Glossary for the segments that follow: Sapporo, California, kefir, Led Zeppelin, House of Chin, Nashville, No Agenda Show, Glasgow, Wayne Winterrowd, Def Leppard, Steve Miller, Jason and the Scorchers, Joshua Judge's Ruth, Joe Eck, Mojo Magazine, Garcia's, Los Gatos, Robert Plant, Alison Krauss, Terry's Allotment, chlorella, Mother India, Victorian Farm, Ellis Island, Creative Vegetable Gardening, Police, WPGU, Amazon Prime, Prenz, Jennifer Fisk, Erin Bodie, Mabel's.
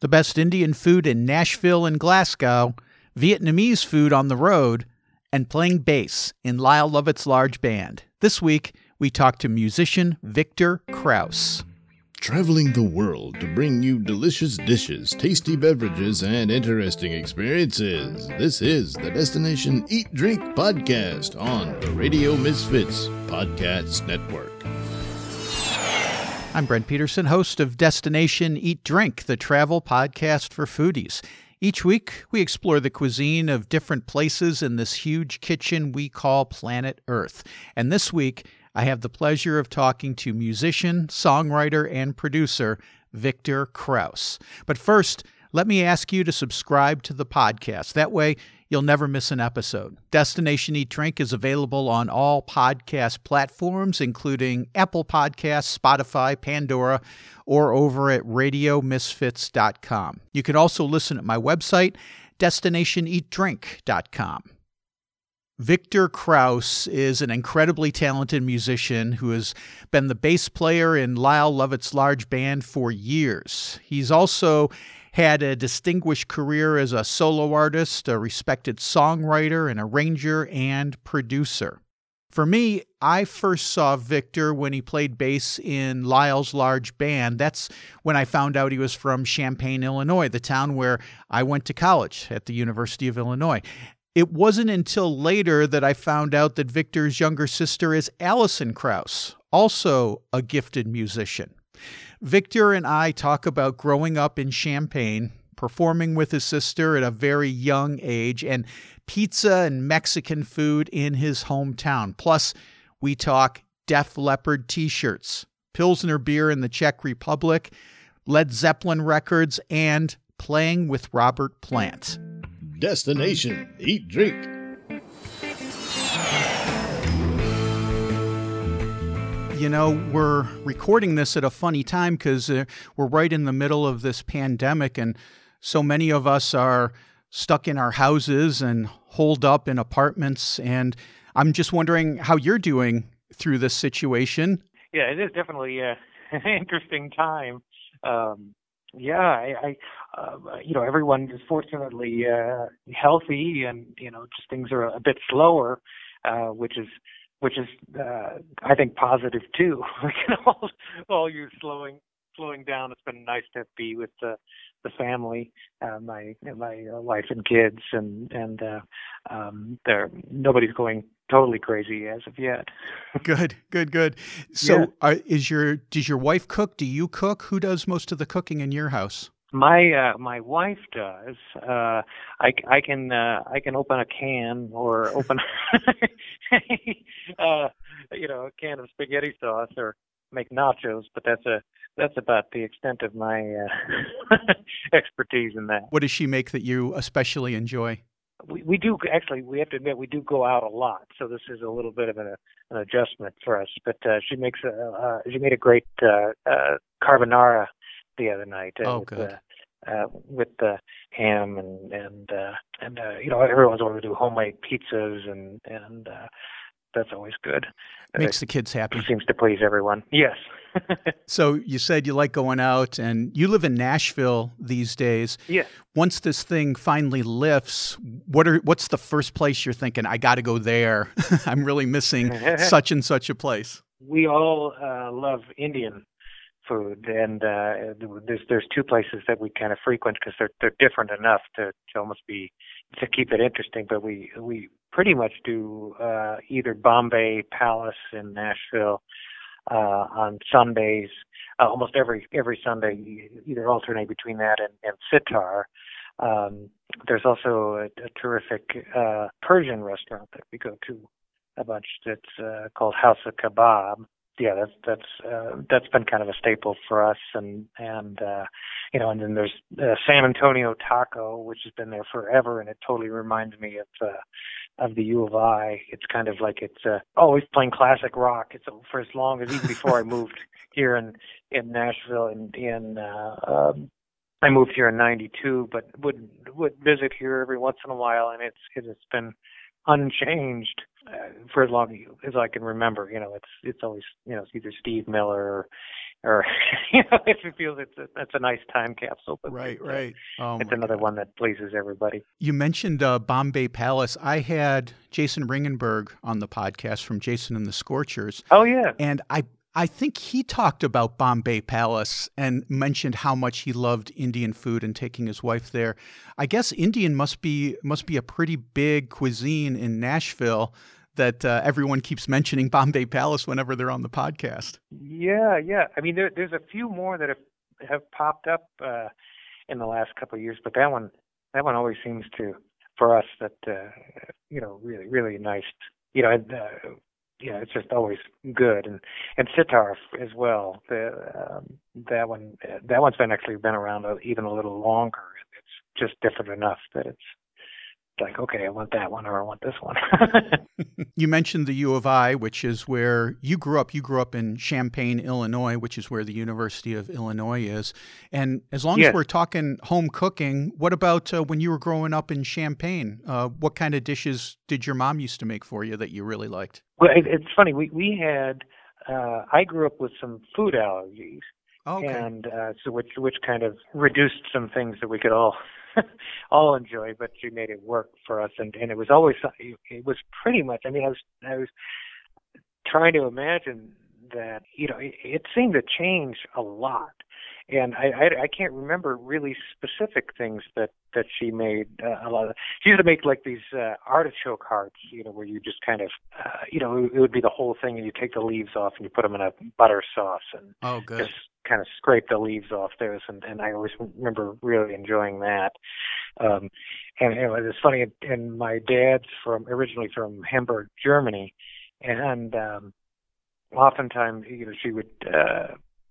the best Indian food in Nashville and Glasgow, Vietnamese food on the road, and playing bass in Lyle Lovett's large band. This week, we talked to musician Viktor Krauss. Traveling the world to bring you delicious dishes, tasty beverages, and interesting experiences. This is the Destination Eat Drink podcast on the Radio Misfits Podcast Network. I'm Brent Peterson, host of Destination Eat Drink, the travel podcast for foodies. Each week, we explore the cuisine of different places in this huge kitchen we call planet Earth. And this week, I have the pleasure of talking to musician, songwriter, and producer Viktor Krauss. But first, let me ask you to subscribe to the podcast. That way, you'll never miss an episode. Destination Eat Drink is available on all podcast platforms, including Apple Podcasts, Spotify, Pandora, or over at radiomisfits.com. You can also listen at my website, destinationeatdrink.com. Viktor Krauss is an incredibly talented musician who has been the bass player in Lyle Lovett's large band for years. He's also had a distinguished career as a solo artist, a respected songwriter, an arranger, and producer. For me, I first saw Viktor when he played bass in Lyle's large band. That's when I found out he was from Champaign, Illinois, the town where I went to college at the University of Illinois. It wasn't until later that I found out that Viktor's younger sister is Alison Krauss, also a gifted musician. Viktor and I talk about growing up in Champaign, performing with his sister at a very young age, and pizza and Mexican food in his hometown. Plus, we talk Def Leppard t-shirts, Pilsner beer in the Czech Republic, Led Zeppelin records, and playing with Robert Plant. Destination Eat Drink. You know, we're recording this at a funny time because we're right in the middle of this pandemic, and so many of us are stuck in our houses and holed up in apartments. And I'm just wondering how you're doing through this situation. Yeah, it is definitely an interesting time. Yeah, everyone is fortunately healthy, and just things are a bit slower, which is I think positive too. We can all use slowing down. It's been nice to be with the family, my wife and kids, and nobody's going totally crazy as of yet. Good. So, yeah. Does your wife cook? Do you cook? Who does most of the cooking in your house? My wife does. I can open a can or a can of spaghetti sauce or make nachos, but that's about the extent of my expertise in that. What does she make that you especially enjoy? We do actually. We have to admit we do go out a lot, so this is a little bit of an adjustment for us. But she made a great carbonara the other night. With ham and everyone's wanting to do homemade pizzas and that's always good. Makes the kids happy. Seems to please everyone. Yes. So you said you like going out, and you live in Nashville these days. Yeah. Once this thing finally lifts, what's the first place you're thinking, I got to go there? I'm really missing such and such a place. We all love Indian food, and there's two places that we kind of frequent because they're different enough to almost be to keep it interesting. But we pretty much do either Bombay Palace in Nashville on Sundays, almost every Sunday. You either alternate between that and Sitar. There's also a terrific Persian restaurant that we go to a bunch that's called House of Kebab. Yeah, that's been kind of a staple for us, and then there's San Antonio Taco, which has been there forever, and it totally reminds me of the U of I. It's kind of like it's always playing classic rock. It's for as long as even before I moved here in Nashville, and I moved here in '92, but would visit here every once in a while, and it has been unchanged for as long as I can remember. You know, it's always, you know, it's either Steve Miller or you know, if it feels it's a nice time capsule. But right. It's another one that pleases everybody. You mentioned Bombay Palace. I had Jason Ringenberg on the podcast from Jason and the Scorchers. Oh yeah, and I think he talked about Bombay Palace and mentioned how much he loved Indian food and taking his wife there. I guess Indian must be a pretty big cuisine in Nashville that everyone keeps mentioning Bombay Palace whenever they're on the podcast. Yeah. I mean, there's a few more that have popped up in the last couple of years, but that one always seems to, for us, that you know, really, really nice. You know, and, yeah, it's just always good, and Sitar as well. That one's been around even a little longer. It's just different enough that it's like, okay, I want that one, or I want this one. You mentioned the U of I, which is where you grew up. You grew up in Champaign, Illinois, which is where the University of Illinois is. And as long as we're talking home cooking, what about when you were growing up in Champaign? What kind of dishes did your mom used to make for you that you really liked? Well, it's funny. We had I grew up with some food allergies, and so which kind of reduced some things that we could all enjoy, but she made it work for us, and it was pretty much. I mean, I was trying to imagine that, you know, it seemed to change a lot, and I can't remember really specific things that she made a lot of. She used to make like these artichoke hearts, you know, where you just kind of, you know, it would be the whole thing, and you take the leaves off and you put them in a butter sauce and just kind of scrape the leaves off those, and I always remember really enjoying that. And anyway, it's funny, and my dad's originally from Hamburg, Germany, and oftentimes, you know, she would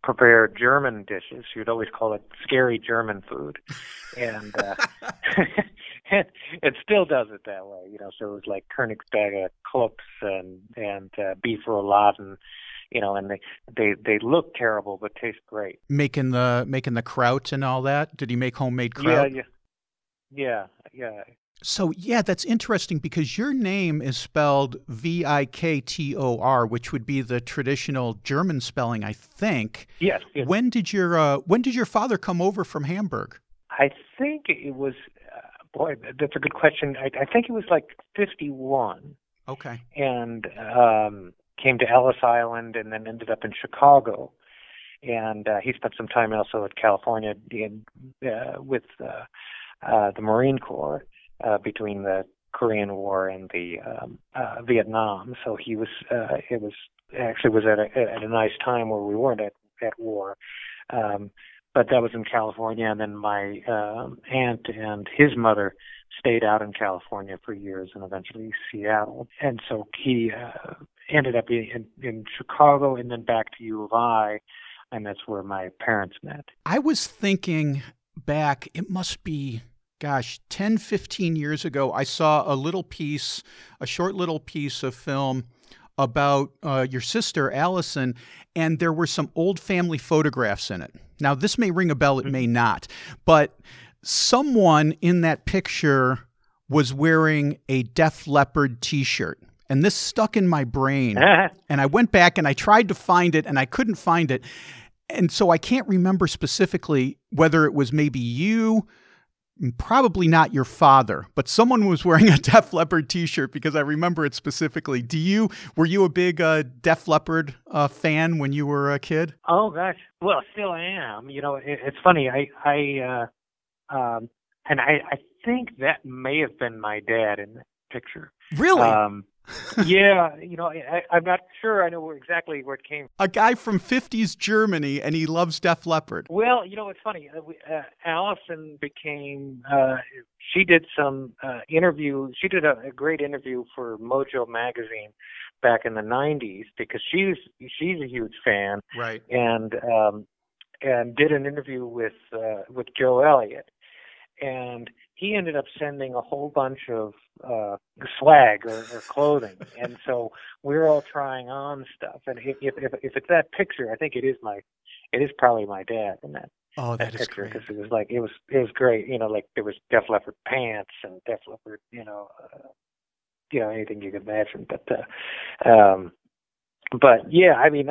prepare German dishes. She would always call it scary German food, and it still does it that way, you know. So it was like Königsberger Klops and beef rouladen, you know, and they look terrible but taste great. Making the kraut and all that. Did he make homemade kraut? Yeah. So, yeah, that's interesting because your name is spelled Viktor, which would be the traditional German spelling, I think. Yes. When did your father come over from Hamburg? I think it was, boy, that's a good question. I think it was like 1951. Okay. And came to Ellis Island and then ended up in Chicago. And he spent some time also at California with the Marine Corps. Between the Korean War and the Vietnam, so he was. It was actually was at a nice time where we weren't at war, but that was in California. And then my aunt and his mother stayed out in California for years, and eventually Seattle. And so he ended up in Chicago, and then back to U of I, and that's where my parents met. I was thinking back; it must be, gosh, 10, 15 years ago, I saw a short little piece of film about your sister, Alison, and there were some old family photographs in it. Now, this may ring a bell, it may not, but someone in that picture was wearing a Def Leppard t-shirt. And this stuck in my brain. And I went back and I tried to find it and I couldn't find it. And so I can't remember specifically whether it was maybe you, probably not your father, but someone was wearing a Def Leppard t-shirt because I remember it specifically. Were you a big Def Leppard fan when you were a kid? Oh gosh, well, still I am. You know, it's funny. I think that may have been my dad in the picture. Really? Yeah, you know, I'm not sure I know exactly where it came from. A guy from 50s Germany, and he loves Def Leppard. Well, you know, it's funny. Alison became, she did some interview. She did a great interview for Mojo Magazine back in the 90s because she's a huge fan. Right. And did an interview with Joe Elliott. And he ended up sending a whole bunch of swag or clothing, and so we're all trying on stuff. And if it's that picture, I think it is probably my dad in that. Oh, that is picture, great. Because it was great. You know, like there was Def Leppard pants and Def Leppard, you know, you know, anything you can imagine. But yeah, I mean,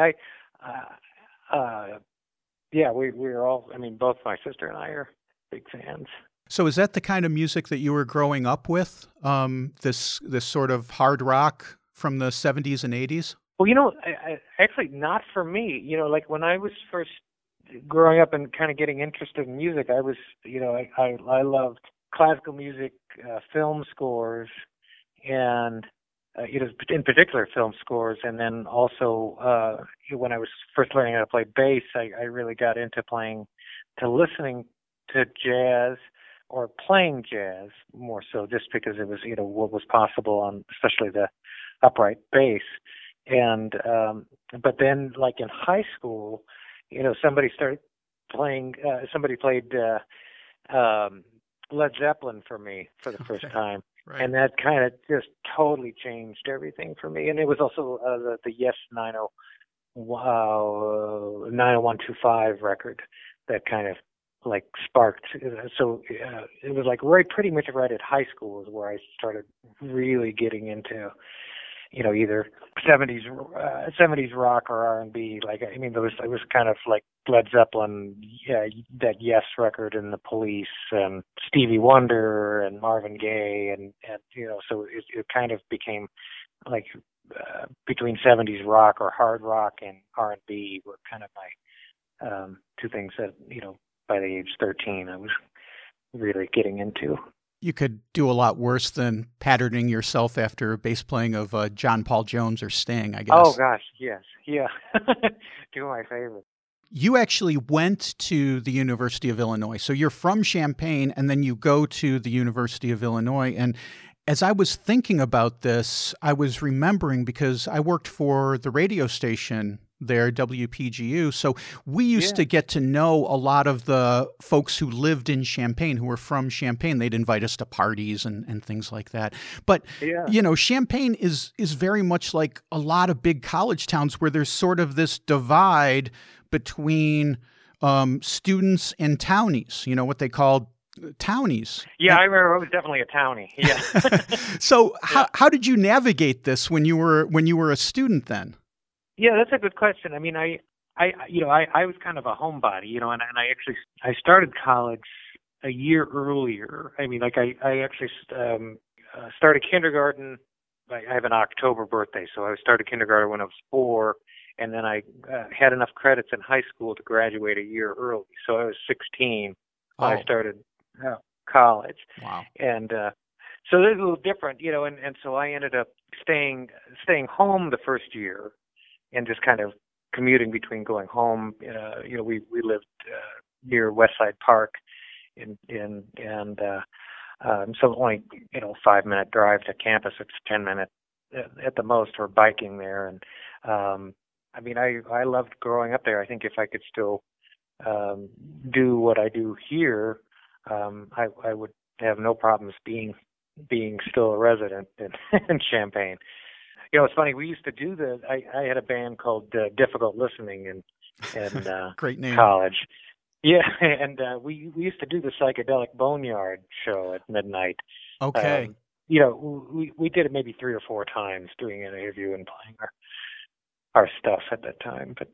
yeah, we're all, I mean, both my sister and I are big fans. So is that the kind of music that you were growing up with? This sort of hard rock from the 70s and 80s? Well, you know, actually not for me. You know, like when I was first growing up and kind of getting interested in music, I was, you know, I loved classical music, film scores, and you know, in particular film scores. And then also when I was first learning how to play bass, I really got into listening to jazz or playing jazz more so, just because it was, you know, what was possible on especially the upright bass. And but then, like in high school, you know, somebody played Led Zeppelin for me for the first time, right. And that kind of just totally changed everything for me. And it was also the Yes 90125 record that kind of like sparked. So it was like pretty much right at high school is where I started really getting into, you know, either 70s rock or R&B. Like, I mean, it was kind of like Led Zeppelin, yeah, that Yes record, and the Police, and Stevie Wonder, and Marvin Gaye, and you know, so it kind of became like between 70s rock or hard rock and R&B were kind of my two things that, you know, by the age 13 I was really getting into. You could do a lot worse than patterning yourself after a bass playing of John Paul Jones or Sting, I guess. Oh, gosh, yes. Yeah. Do my favorite. You actually went to the University of Illinois. So you're from Champaign, and then you go to the University of Illinois. And as I was thinking about this, I was remembering, because I worked for the radio station there, WPGU. So we used to get to know a lot of the folks who lived in Champaign, who were from Champaign. They'd invite us to parties and things like that. But, you know, Champaign is very much like a lot of big college towns where there's sort of this divide between students and townies, you know, what they call townies. Yeah, I remember I was definitely a townie. Yeah. So how did you navigate this when you were a student then? Yeah, that's a good question. I mean, I you know, I was kind of a homebody, you know, and I started college a year earlier. I mean, like I actually started kindergarten. I have an October birthday, so I started kindergarten when I was 4, and then I had enough credits in high school to graduate a year early. So I was 16 when I started college. Wow. And so this is a little different, you know, and so I ended up staying home the first year, and just kind of commuting between going home. You know, we lived near Westside Park, so only, you know, 5-minute drive to campus. It's 10-minute at the most for biking there. And I mean, I loved growing up there. I think if I could still do what I do here, I would have no problems being still a resident in Champaign. You know, it's funny. We used to do the. I had a band called Difficult Listening in Great name. College. Yeah, and we used to do the psychedelic boneyard show at midnight. Okay. You know, we did it maybe 3 or 4 times, doing an interview and playing our stuff at that time. But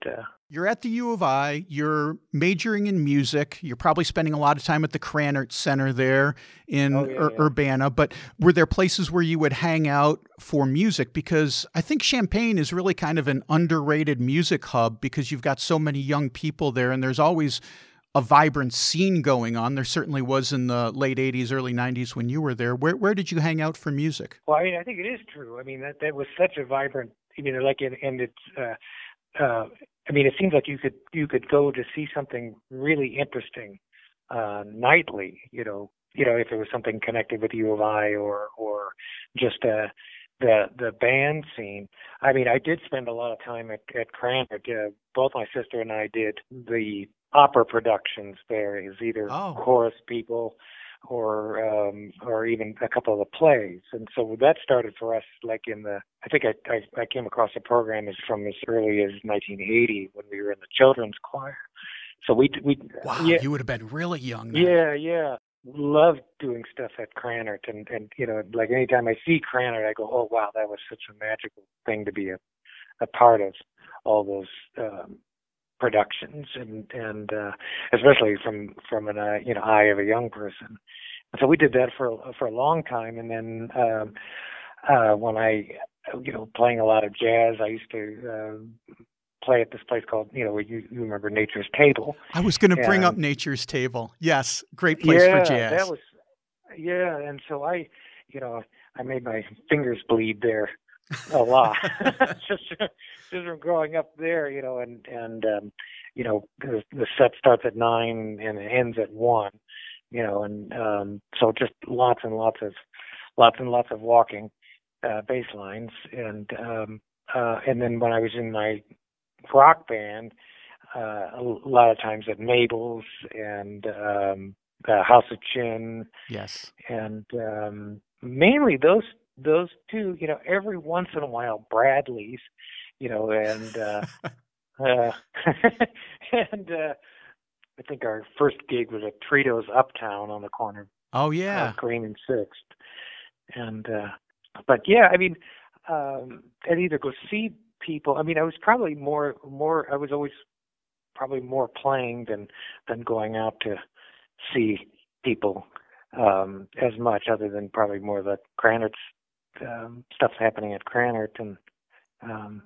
you're at the U of I. You're majoring in music. You're probably spending a lot of time at the Krannert Center there in Urbana. But were there places where you would hang out for music? Because I think Champaign is really kind of an underrated music hub, because you've got so many young people there, and there's always a vibrant scene going on. There certainly was in the late 80s, early 90s when you were there. Where did you hang out for music? Well, I mean, I think it is true. I mean, that was such a vibrant, you know, like, and it's, I mean, it seems like you could go to see something really interesting nightly, you know, if it was something connected with U of I or just the band scene. I mean, I did spend a lot of time at Krannert. Both my sister and I did the opera productions there, as either chorus people or even a couple of the plays. And so that started for us, like I came across a program from as early as 1980 when we were in the children's choir. So we wow, yeah, you would have been really young then. Yeah, yeah. love doing stuff at Krannert, and you know, like anytime I see Krannert, I go, oh wow, that was such a magical thing to be a part of all those productions, and especially from an you know, eye of a young person. And so we did that for a long time, and then when I, you know, playing a lot of jazz, I used to play at this place called, you know, you remember Nature's Table. I was going to bring up Nature's Table. Yes, great place for jazz. That was, yeah, and so I, you know, I made my fingers bleed there a lot, just from growing up there, you know, and you know, the set starts at 9 and it ends at 1, you know, and so just lots and lots of walking bass lines, and then when I was in my rock band, a lot of times at Mabel's and House of Chin. Yes. And mainly those two, you know, every once in a while Bradley's, you know, and and I think our first gig was at Trito's Uptown on the corner. Oh yeah, Green and 6th. And but yeah, I mean, I'd either go see people. I mean, I was probably more. I was always probably more playing than going out to see people as much. Other than probably more the Krannert's stuff happening at Krannert, and I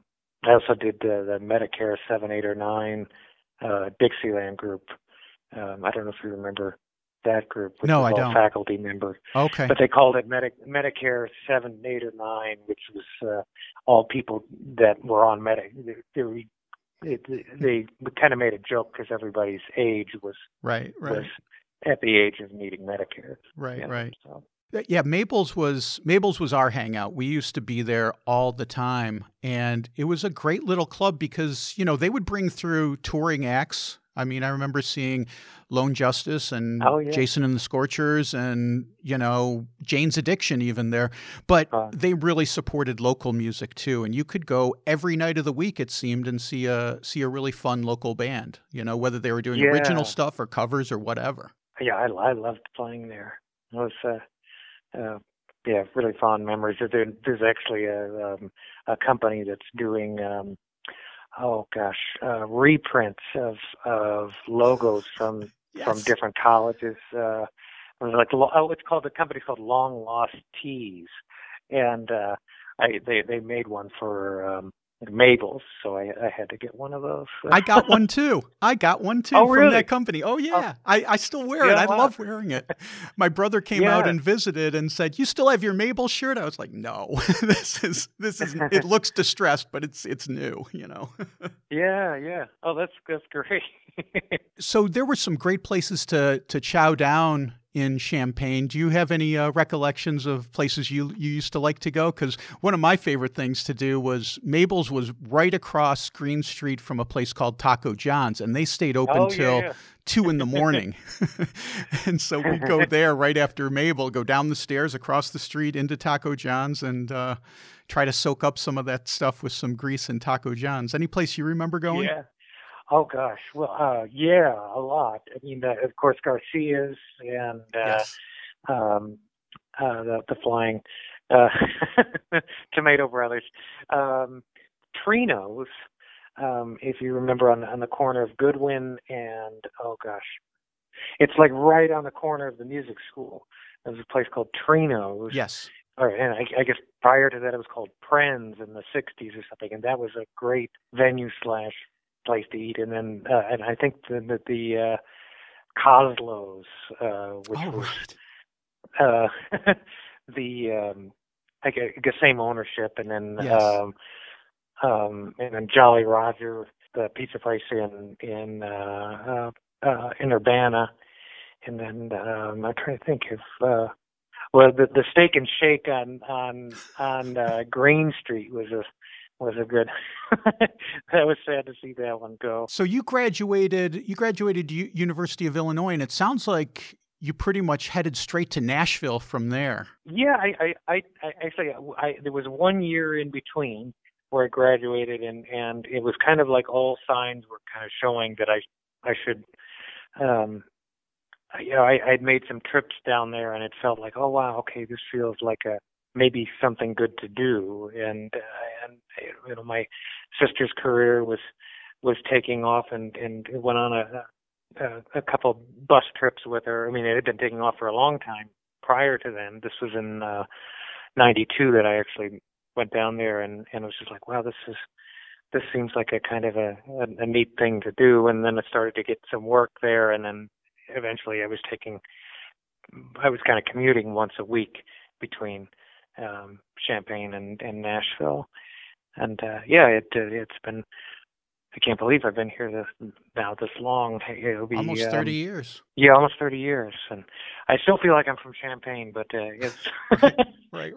also did the Medicare 7, 8, or 9 Dixieland group. I don't know if you remember that group, which was all faculty member. Okay. But they called it Medicare 7, 8, or 9, which was all people that were on Medicare. They kind of made a joke because everybody's age was at the age of needing Medicare. Right, you know, right. So. Yeah, Mabel's was our hangout. We used to be there all the time, and it was a great little club because, you know, they would bring through touring acts. I mean, I remember seeing Lone Justice and Jason and the Scorchers and, you know, Jane's Addiction even there. But they really supported local music, too. And you could go every night of the week, it seemed, and see a really fun local band, you know, whether they were doing original stuff or covers or whatever. Yeah, I loved playing there. It was, really fond memories. There's actually a company that's doing... reprints of logos from from different colleges. The company's called Long Lost Teas, and they made one for Mabel's, so I had to get one of those. I got one too. From that company. Oh yeah, I still wear it. I love wearing it. My brother came out and visited and said, "You still have your Mabel shirt?" I was like, "No, this is. It looks distressed, but it's new, you know." Yeah. Oh, that's great. So there were some great places to chow down in Champaign. Do you have any recollections of places you used to like to go? Because one of my favorite things to do was Mabel's was right across Green Street from a place called Taco John's, and they stayed open till 2 in the morning. And so we'd go there right after Mabel, go down the stairs, across the street, into Taco John's, and try to soak up some of that stuff with some grease in Taco John's. Any place you remember going? Yeah. Oh gosh, well, a lot. I mean, of course, Garcia's and the Flying Tomato Brothers, Trino's, if you remember, on the corner of Goodwin and it's like right on the corner of the music school. There's a place called Trino's. Yes. Or, and I guess prior to that, it was called Prenz in the '60s or something, and that was a great venue / place to eat. And then and I think that the Coslo's, which was the I guess same ownership, and then and then Jolly Roger, the pizza place in Urbana, and then I'm trying to think if the Steak and Shake on Green Street was a good. That was sad to see that one go. So you graduated. University of Illinois, and it sounds like you pretty much headed straight to Nashville from there. Yeah, I actually, there was 1 year in between where I graduated, and it was kind of like all signs were kind of showing that I should you know, I'd made some trips down there, and it felt like, oh wow, okay, this feels like a maybe something good to do. And you know, my sister's career was taking off, and went on a couple bus trips with her. I mean, it had been taking off for a long time prior to then. This was in 92 that I actually went down there, and it was just like, wow, this seems like a kind of a neat thing to do. And then I started to get some work there, and then eventually I was kind of commuting once a week between Champaign and Nashville. And it's been, I can't believe I've been here this long. It'll be almost 30 years. Yeah, almost 30 years. And I still feel like I'm from Champaign, but it's right.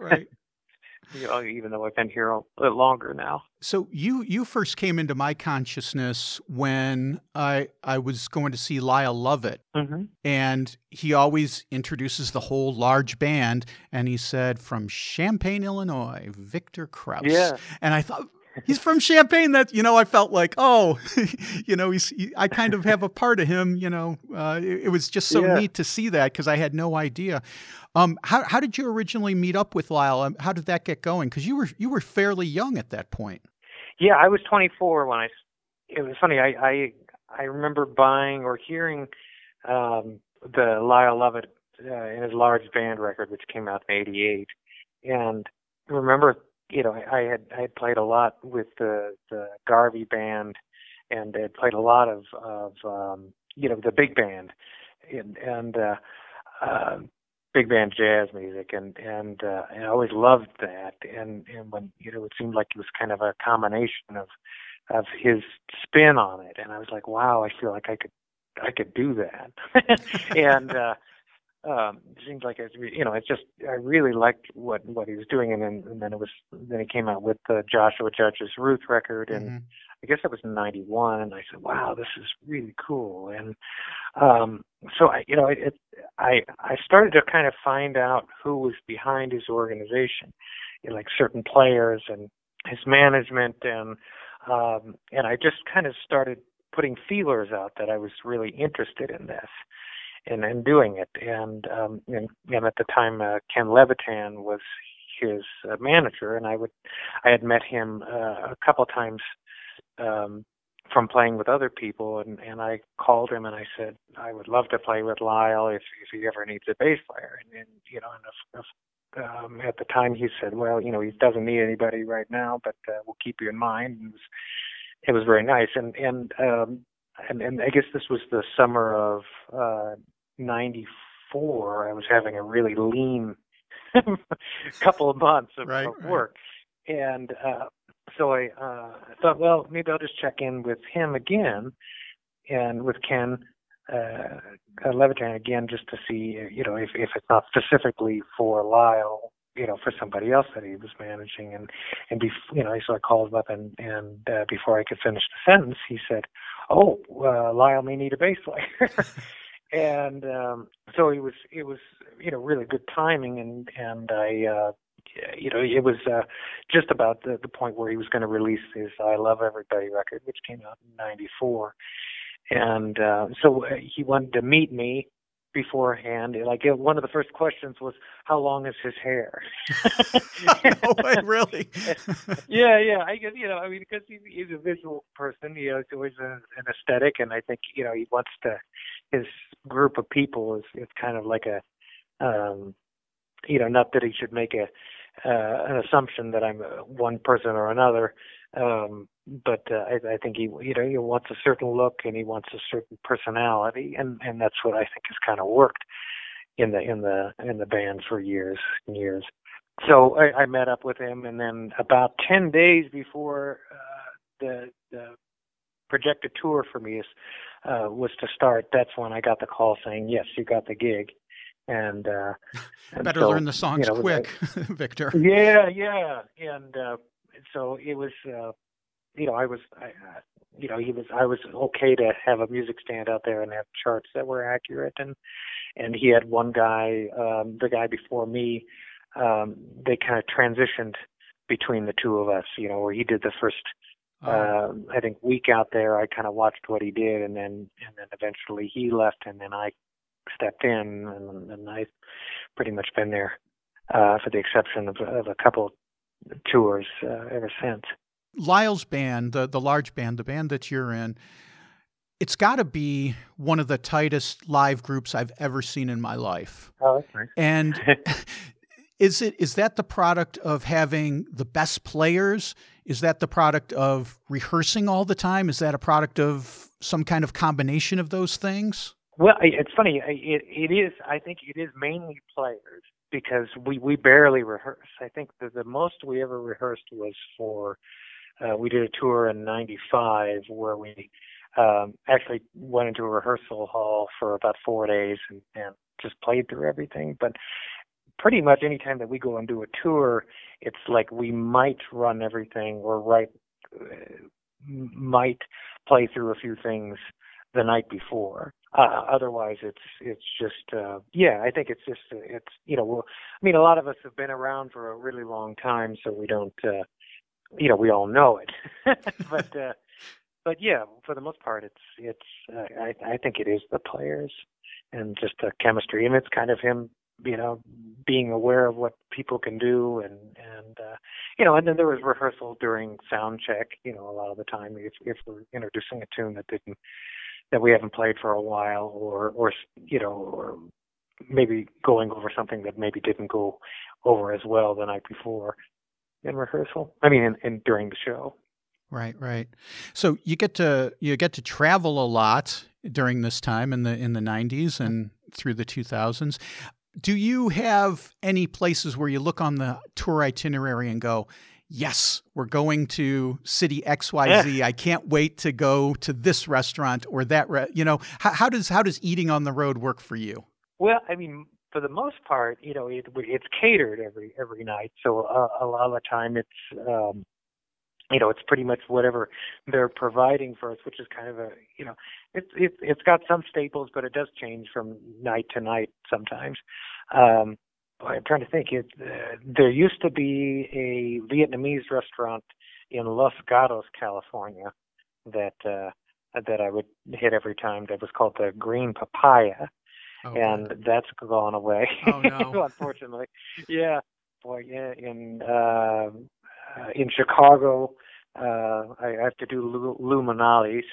You know, even though I've been here a little longer now. So you first came into my consciousness when I was going to see Lyle Lovett, mm-hmm. and he always introduces the whole large band, and he said, from Champaign, Illinois, Viktor Krauss. Yeah. And I thought, he's from Champaign. That, you know, I felt like, oh, you know, I kind of have a part of him, you know. It was just so neat to see that, because I had no idea. How did you originally meet up with Lyle? How did that get going? Because you were fairly young at that point. Yeah, I was 24 when it was funny. I remember buying or hearing the Lyle Lovett and his large band record, which came out in '88, and remember, you know, I had played a lot with the Garvey band, and I had played a lot of you know, the big band, and big band jazz music, and I always loved that. And when, you know, it seemed like it was kind of a combination of his spin on it, and I was like, wow, I feel like I could do that, it seems like it's, you know, it's just, I really liked what he was doing, and then he came out with the Joshua Judge's Ruth record, and mm-hmm. I guess that was in 91, and I said, wow, this is really cool, and so I started to kind of find out who was behind his organization, you know, like certain players and his management, and I just kind of started putting feelers out that I was really interested in this. And doing it, and at the time Ken Levitan was his manager, and I had met him a couple times from playing with other people, and I called him and I said I would love to play with Lyle if he ever needs a bass player, and you know, and at the time he said, well, you know, he doesn't need anybody right now, but we'll keep you in mind. And it was very nice, and I guess this was the summer of 94. I was having a really lean couple of months of work. And so I thought, well, maybe I'll just check in with him again and with Ken Levitan again, just to see, you know, if it's not specifically for Lyle, you know, for somebody else that he was managing. So I called him up, and before I could finish the sentence, he said, oh, Lyle may need a bass player. And so it was, you know, really good timing. And I, you know, it was just about the point where he was going to release his I Love Everybody record, which came out in 94. And so he wanted to meet me beforehand. Like, one of the first questions was, how long is his hair? No way, really? yeah. I guess, you know, I mean, because he's a visual person, you know, it's always an aesthetic, and I think, you know, he wants to, his group of people is kind of like a, you know, not that he should make an assumption that I'm one person or another, but I think he, you know, he wants a certain look and he wants a certain personality, and that's what I think has kind of worked in the band for years and years. So I met up with him, and then about 10 days before the projected tour for me was to start, that's when I got the call saying, yes, you got the gig. And better so, learn the songs, you know, quick, Viktor. Yeah. And so it was, you know, I was okay to have a music stand out there and have charts that were accurate. And he had one guy, the guy before me, they kind of transitioned between the two of us, you know, where he did the first, I think, week out there. I kind of watched what he did, and then eventually he left, and then I stepped in, and I've pretty much been there, for the exception of a couple tours ever since. Lyle's band, the large band, the band that you're in, it's got to be one of the tightest live groups I've ever seen in my life. Oh, that's nice. And is that the product of having the best players? Is that the product of rehearsing all the time? Is that a product of some kind of combination of those things? Well, it's funny. It is. I think it is mainly players, because we barely rehearse. I think the most we ever rehearsed was for we did a tour in '95 where we actually went into a rehearsal hall for about 4 days and just played through everything. But pretty much any time that we go and do a tour, it's like we might run everything or might play through a few things the night before. Otherwise, it's just I think it's just I mean, a lot of us have been around for a really long time, so we don't we all know it, But yeah, for the most part, I think it is the players and just the chemistry, and it's kind of him, being aware of what people can do, and then there was rehearsal during sound check. A lot of the time, if we're introducing a tune that we haven't played for a while, or maybe going over something that maybe didn't go over as well the night before in rehearsal. I mean, in during the show. Right, right. So you get to travel a lot during this time in the 90s and through the 2000s. Do you have any places where you look on the tour itinerary and go, yes, we're going to city XYZ. Yeah. I can't wait to go to this restaurant or that. How does eating on the road work for you? Well, I mean, for the most part, it's catered every night. So a lot of the time, it's it's pretty much whatever they're providing for us, which is kind of it's got some staples, but it does change from night to night sometimes. I'm trying to think. There used to be a Vietnamese restaurant in Los Gatos, California, that I would hit every time. That was called the Green Papaya, and that's gone away. Oh, no. Unfortunately. Yeah. Boy, yeah. In Chicago, I have to do Luminati's.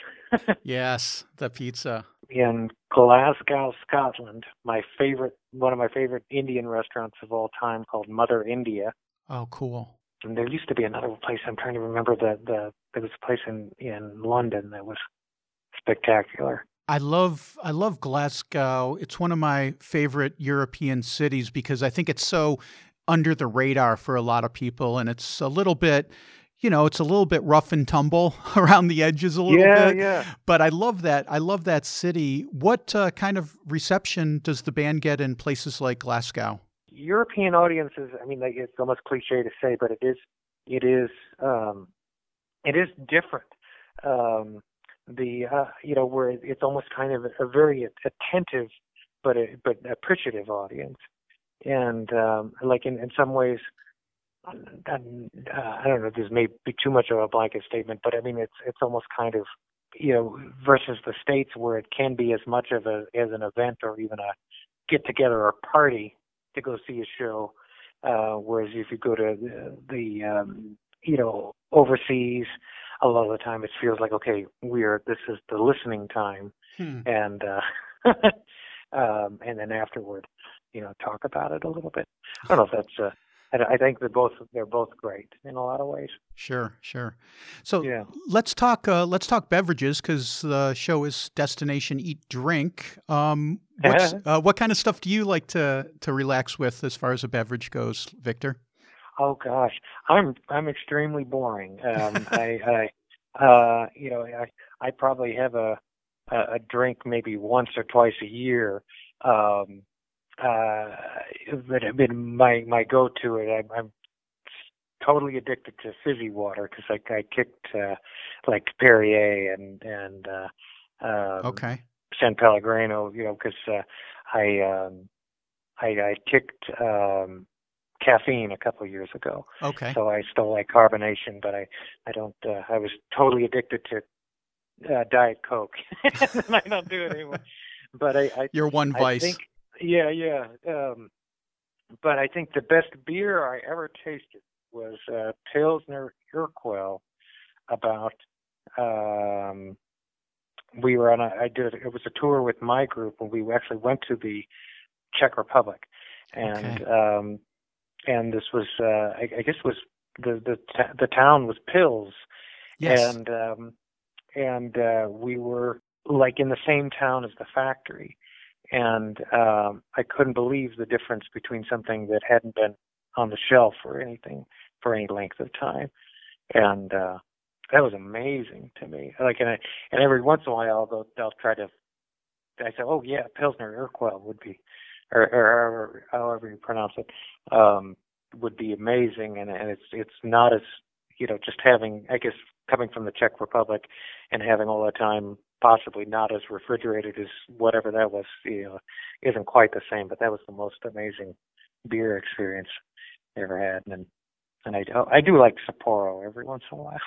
Yes, the pizza. In Glasgow, Scotland, one of my favorite Indian restaurants of all time, called Mother India. Oh, cool. And there used to be another place. I'm trying to remember there was a place in London that was spectacular. I love Glasgow. It's one of my favorite European cities because I think it's so under the radar for a lot of people, and it's a little bit, it's a little bit rough and tumble around the edges a little bit. Yeah. But I love that. I love that city. What kind of reception does the band get in places like Glasgow? European audiences. I mean, it's almost cliche to say, but it is different. Where it's almost kind of a very attentive, but appreciative audience. And in some ways, I don't know if this may be too much of a blanket statement, but I mean it's almost kind of versus the States, where it can be as much of an event or even a get together or party to go see a show, whereas if you go to the overseas, a lot of the time it feels like, okay, this is the listening time, and and then afterward, talk about it a little bit. I don't know if that's I think they're both great in a lot of ways. Sure, sure. So yeah. Let's talk beverages, because the show is Destination Eat Drink. What kind of stuff do you like to relax with as far as a beverage goes, Viktor? Oh gosh, I'm extremely boring. I probably have a drink maybe once or twice a year. But my go-to, I'm totally addicted to fizzy water, because I kicked like Perrier and San Pellegrino, because I kicked caffeine a couple of years ago. Okay. So I still like carbonation, but I don't. I was totally addicted to Diet Coke, and I don't do it anymore. But I think, but I think the best beer I ever tasted was Pilsner Urquell. About we were on a it was a tour with my group, and we actually went to the Czech Republic, and and this was I guess was the town was Pils, and we were like in the same town as the factory, and I couldn't believe the difference between something that hadn't been on the shelf or anything for any length of time, and that was amazing to me. Like, and every once in a while they'll try to. I said, oh yeah, Pilsner Urquell would be, or however you pronounce it, would be amazing. And it's not as, you know, just having, I guess, coming from the Czech Republic and having all that time, possibly not as refrigerated as whatever that was, you know, isn't quite the same. But that was the most amazing beer experience I ever had. And I do like Sapporo every once in a while.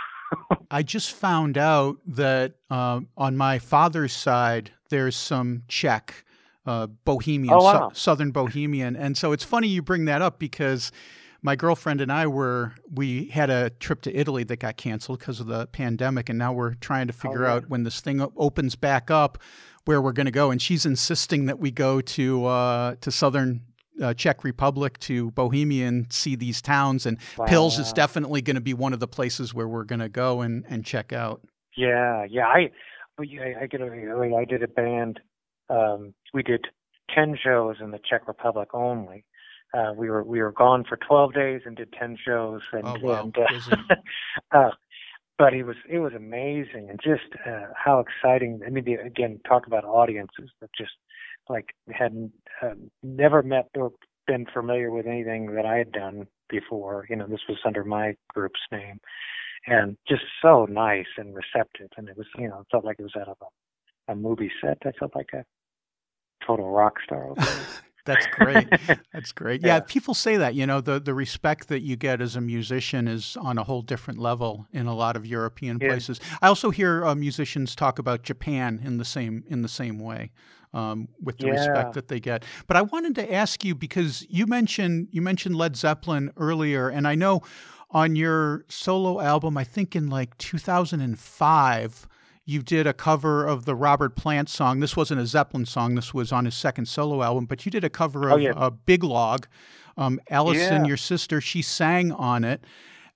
I just found out that on my father's side, there's some Czech, Bohemian, Southern Bohemian. And so it's funny you bring that up because my girlfriend and I we had a trip to Italy that got canceled because of the pandemic. And now we're trying to figure out when this thing opens back up where we're going to go. And she's insisting that we go to Southern Czech Republic to Bohemian, see these towns, and Pils is definitely going to be one of the places where we're going to go and check out. Yeah. I did a band. We did 10 shows in the Czech Republic only. We were gone for 12 days and did 10 shows. But it was amazing, and just how exciting. I mean, again, talk about audiences that just. Like hadn't never met or been familiar with anything that I had done before. You know, this was under my group's name, and just so nice and receptive. And it was, you know, it felt like it was out of a movie set. I felt like a total rock star. That's great. That's great. Yeah, people say that. You know, the respect that you get as a musician is on a whole different level in a lot of European places. I also hear musicians talk about Japan in the same way. With the respect that they get. But I wanted to ask you, because you mentioned Led Zeppelin earlier, and I know on your solo album, I think in like 2005, you did a cover of the Robert Plant song. This wasn't a Zeppelin song. This was on his second solo album, but you did a cover of Big Log. Alison, your sister, she sang on it,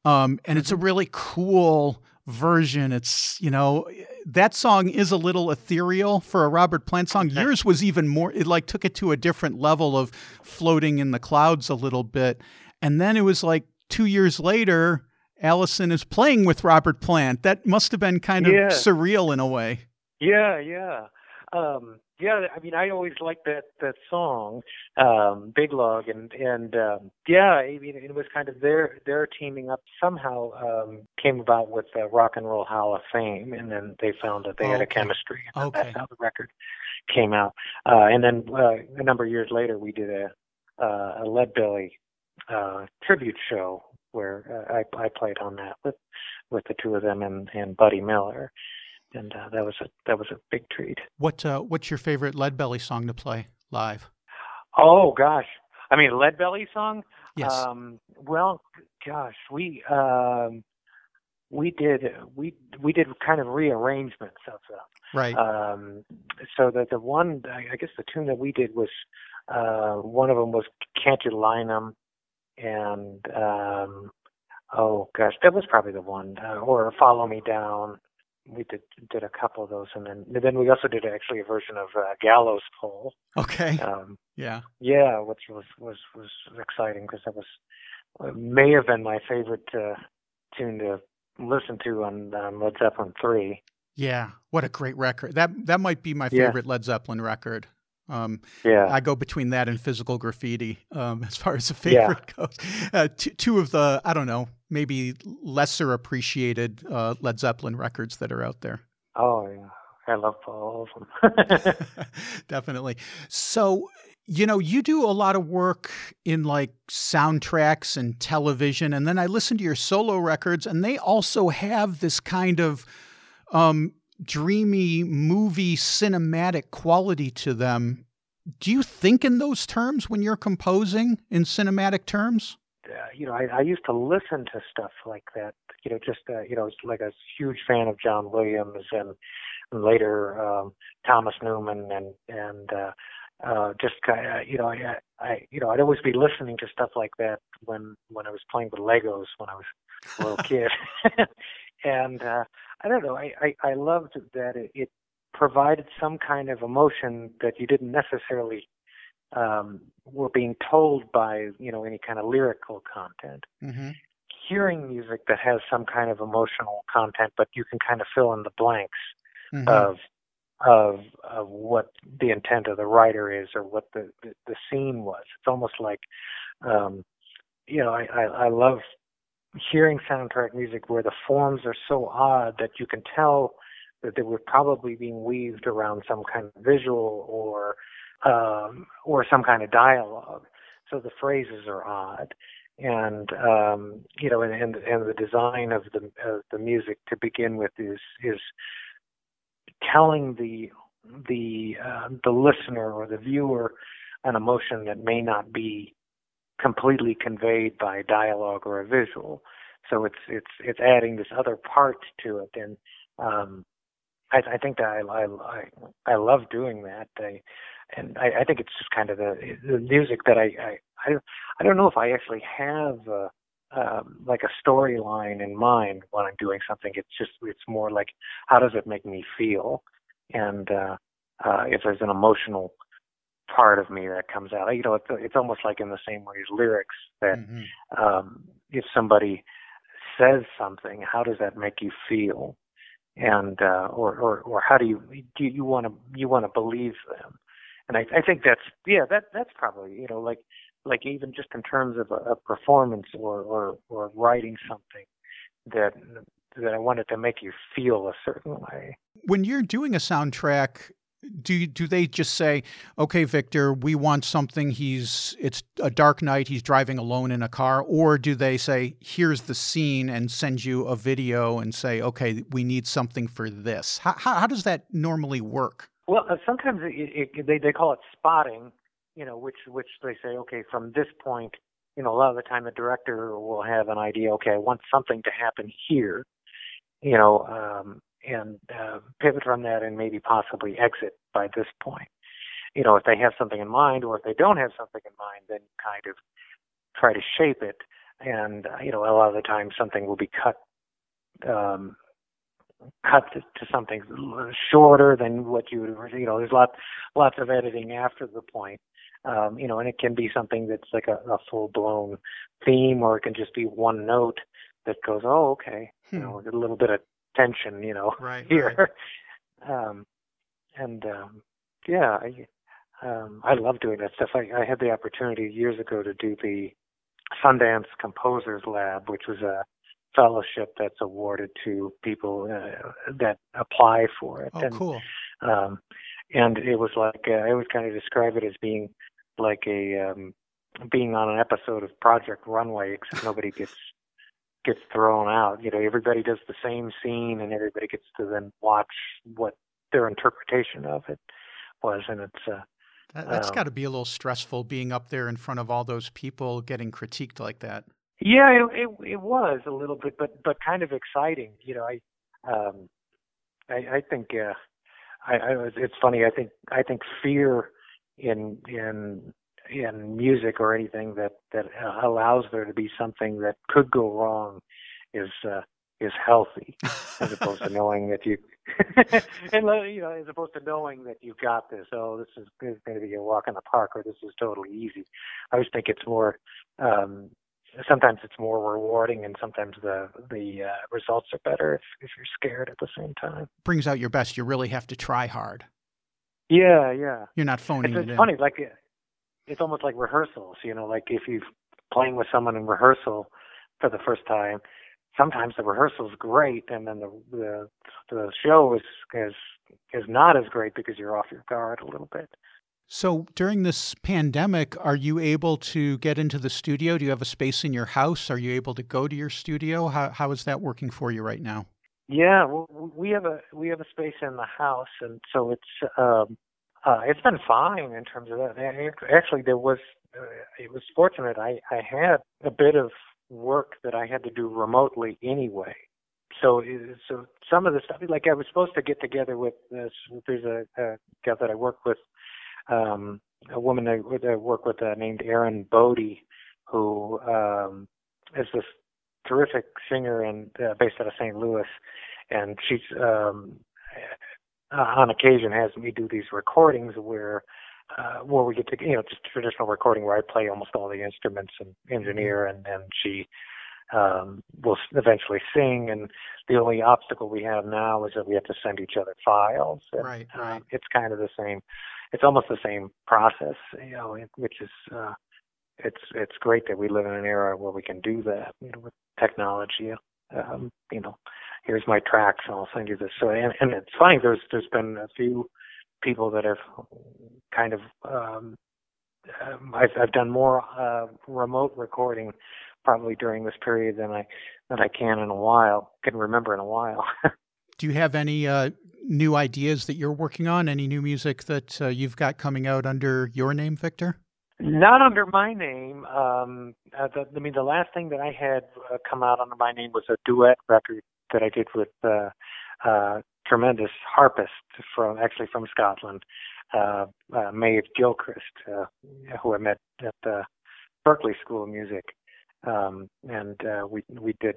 and it's a really cool version. It's, you know, that song is a little ethereal for a Robert Plant song. Yours was even more, it like took it to a different level of floating in the clouds a little bit. And then it was like 2 years later, Alison is playing with Robert Plant. That must have been kind of surreal in a way. Yeah. I mean, I always liked that song, Big Log, I mean, it was kind of their teaming up somehow came about with the Rock and Roll Hall of Fame, and then they found that they had a chemistry, and that's how the record came out. And then a number of years later, we did a Lead Belly tribute show where I played on that with the two of them and Buddy Miller. And that was a big treat. What's your favorite Lead Belly song to play live? Oh gosh, I mean Lead Belly song. Yes. We did kind of rearrangements of them. Right. So that the one, I guess the tune that we did was one of them was Can't You Line 'Em, and that was probably the one, or Follow Me Down. We did a couple of those, and then we also did actually a version of Gallows Pole. Okay. Which was exciting because that may have been my favorite tune to listen to on Led Zeppelin 3. Yeah, what a great record! That might be my favorite Led Zeppelin record. I go between that and Physical Graffiti as far as a favorite goes. Two of the, I don't know, maybe lesser appreciated Led Zeppelin records that are out there. Oh, yeah. I love all of them. Definitely. So, you know, you do a lot of work in like soundtracks and television, and then I listen to your solo records, and they also have this kind of dreamy movie cinematic quality to them. Do you think in those terms when you're composing in cinematic terms? I used to listen to stuff like that, like a huge fan of John Williams and later Thomas Newman I'd always be listening to stuff like that when I was playing with Legos when I was a little kid. And I don't know, I loved that it provided some kind of emotion that you didn't necessarily were being told by, any kind of lyrical content. Mm-hmm. Hearing music that has some kind of emotional content, but you can kind of fill in the blanks mm-hmm. of what the intent of the writer is or what the scene was. It's almost like, I love hearing soundtrack music where the forms are so odd that you can tell that they were probably being weaved around some kind of visual or some kind of dialogue. So the phrases are odd. And, and the design of the music to begin with is telling the listener or the viewer an emotion that may not be completely conveyed by dialogue or a visual. So it's adding this other part to it. And, I think that I love doing that. I think it's just kind of the music that I don't know if I actually have like a storyline in mind when I'm doing something. It's more like, how does it make me feel? And if there's an emotional part of me that comes out, it's almost like in the same way as lyrics that mm-hmm. If somebody says something, how does that make you feel? And or how do you want to believe them? And I think that's probably like even just in terms of a performance or writing something that I wanted to make you feel a certain way. When you're doing a soundtrack, do they just say, okay, Viktor, we want something? It's a dark night. He's driving alone in a car. Or do they say, here's the scene and send you a video and say, okay, we need something for this? How does that normally work? Well, sometimes they call it spotting, which they say, okay, from this point, a lot of the time the director will have an idea. Okay, I want something to happen here, and pivot from that and maybe possibly exit by this point. If they have something in mind, or if they don't have something in mind, then kind of try to shape it. And, a lot of the time something will be cut to something shorter than what you would, there's lots of editing after the point. And it can be something that's like a full-blown theme, or it can just be one note that goes, oh, okay, a little bit of tension, here. Right. I love doing that stuff. I had the opportunity years ago to do the Sundance Composers Lab, which was a fellowship that's awarded to people that apply for it. Oh, and, cool. And it was like, I would kind of describe it as being like being on an episode of Project Runway, except nobody gets thrown out. Everybody does the same scene and everybody gets to then watch what their interpretation of it was. And it's that's got to be a little stressful, being up there in front of all those people getting critiqued like that. Yeah, it was a little bit, but kind of exciting. I think it's funny. I think fear in music or anything that allows there to be something that could go wrong is healthy, as opposed to knowing that you as opposed to knowing that you got this. Oh, this is going to be a walk in the park, or this is totally easy. I always think it's more. Sometimes it's more rewarding, and sometimes the results are better if you're scared at the same time. Brings out your best. You really have to try hard. Yeah, yeah. You're not phoning it in. It's funny, like it's almost like rehearsals. Like if you're playing with someone in rehearsal for the first time, sometimes the rehearsal's great, and then the show is not as great because you're off your guard a little bit. So during this pandemic, are you able to get into the studio? Do you have a space in your house? Are you able to go to your studio? How is that working for you right now? Yeah, we have a space in the house, and so it's been fine in terms of that. Actually, it was fortunate. I had a bit of work that I had to do remotely anyway. So some of the stuff, like I was supposed to get together with this. There's a guy that I work with, a woman that I work with named Erin Bodie, who is this terrific singer and based out of St. Louis, and she's on occasion has me do these recordings where we get to, you know, just traditional recording where I play almost all the instruments and engineer, and she will eventually sing. And the only obstacle we have now is that we have to send each other files. And, right. It's kind of the same. It's almost the same process, you know, which is it's great that we live in an era where we can do that, you know, with technology. You know, here's my tracks and I'll send you this. So and it's funny, there's been a few people that have kind of I've done more remote recording probably during this period than I can remember in a while. Do you have any new ideas that you're working on? Any new music that you've got coming out under your name, Viktor? Not under my name. The last thing that I had come out under my name was a duet record that I did with tremendous harpist from Scotland, Maeve Gilchrist, who I met at the Berklee School of Music, and we did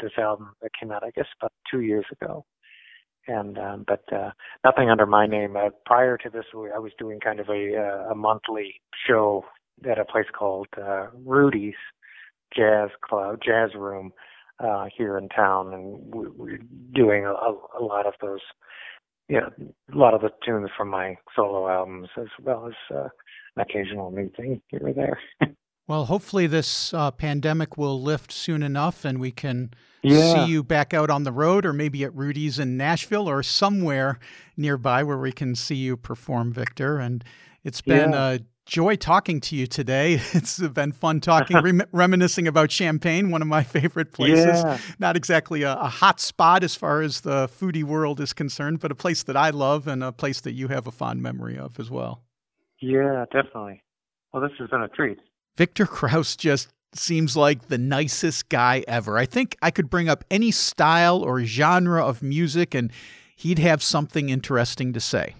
this album that came out, I guess, about 2 years ago. And but nothing under my name. Prior to this, I was doing kind of a monthly show at a place called Rudy's Jazz Room here in town, and we're doing a lot of those, you know, a lot of the tunes from my solo albums, as well as an occasional new thing here or there. Well, hopefully this pandemic will lift soon enough and we can see you back out on the road, or maybe at Rudy's in Nashville or somewhere nearby where we can see you perform, Viktor. And it's been a joy talking to you today. It's been fun talking, reminiscing about Champaign, one of my favorite places. Yeah. Not exactly a hot spot as far as the foodie world is concerned, but a place that I love and a place that you have a fond memory of as well. Yeah, definitely. Well, this has been a treat. Viktor Krauss just seems like the nicest guy ever. I think I could bring up any style or genre of music and he'd have something interesting to say.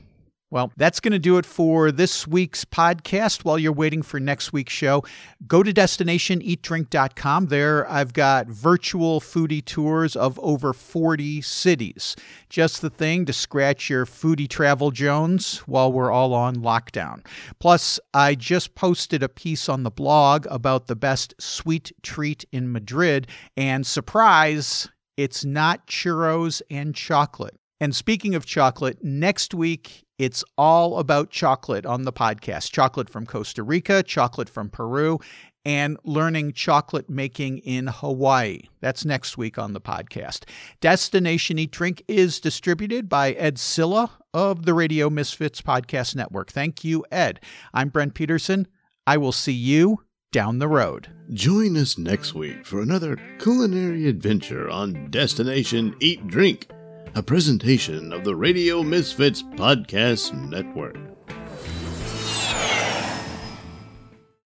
Well, that's going to do it for this week's podcast. While you're waiting for next week's show, go to destinationeatdrink.com. There I've got virtual foodie tours of over 40 cities. Just the thing to scratch your foodie travel Jones while we're all on lockdown. Plus, I just posted a piece on the blog about the best sweet treat in Madrid. And surprise, it's not churros and chocolate. And speaking of chocolate, next week, it's all about chocolate on the podcast. Chocolate from Costa Rica, chocolate from Peru, and learning chocolate making in Hawaii. That's next week on the podcast. Destination Eat Drink is distributed by Ed Silla of the Radio Misfits Podcast Network. Thank you, Ed. I'm Brent Peterson. I will see you down the road. Join us next week for another culinary adventure on Destination Eat Drink, a presentation of the Radio Misfits Podcast Network.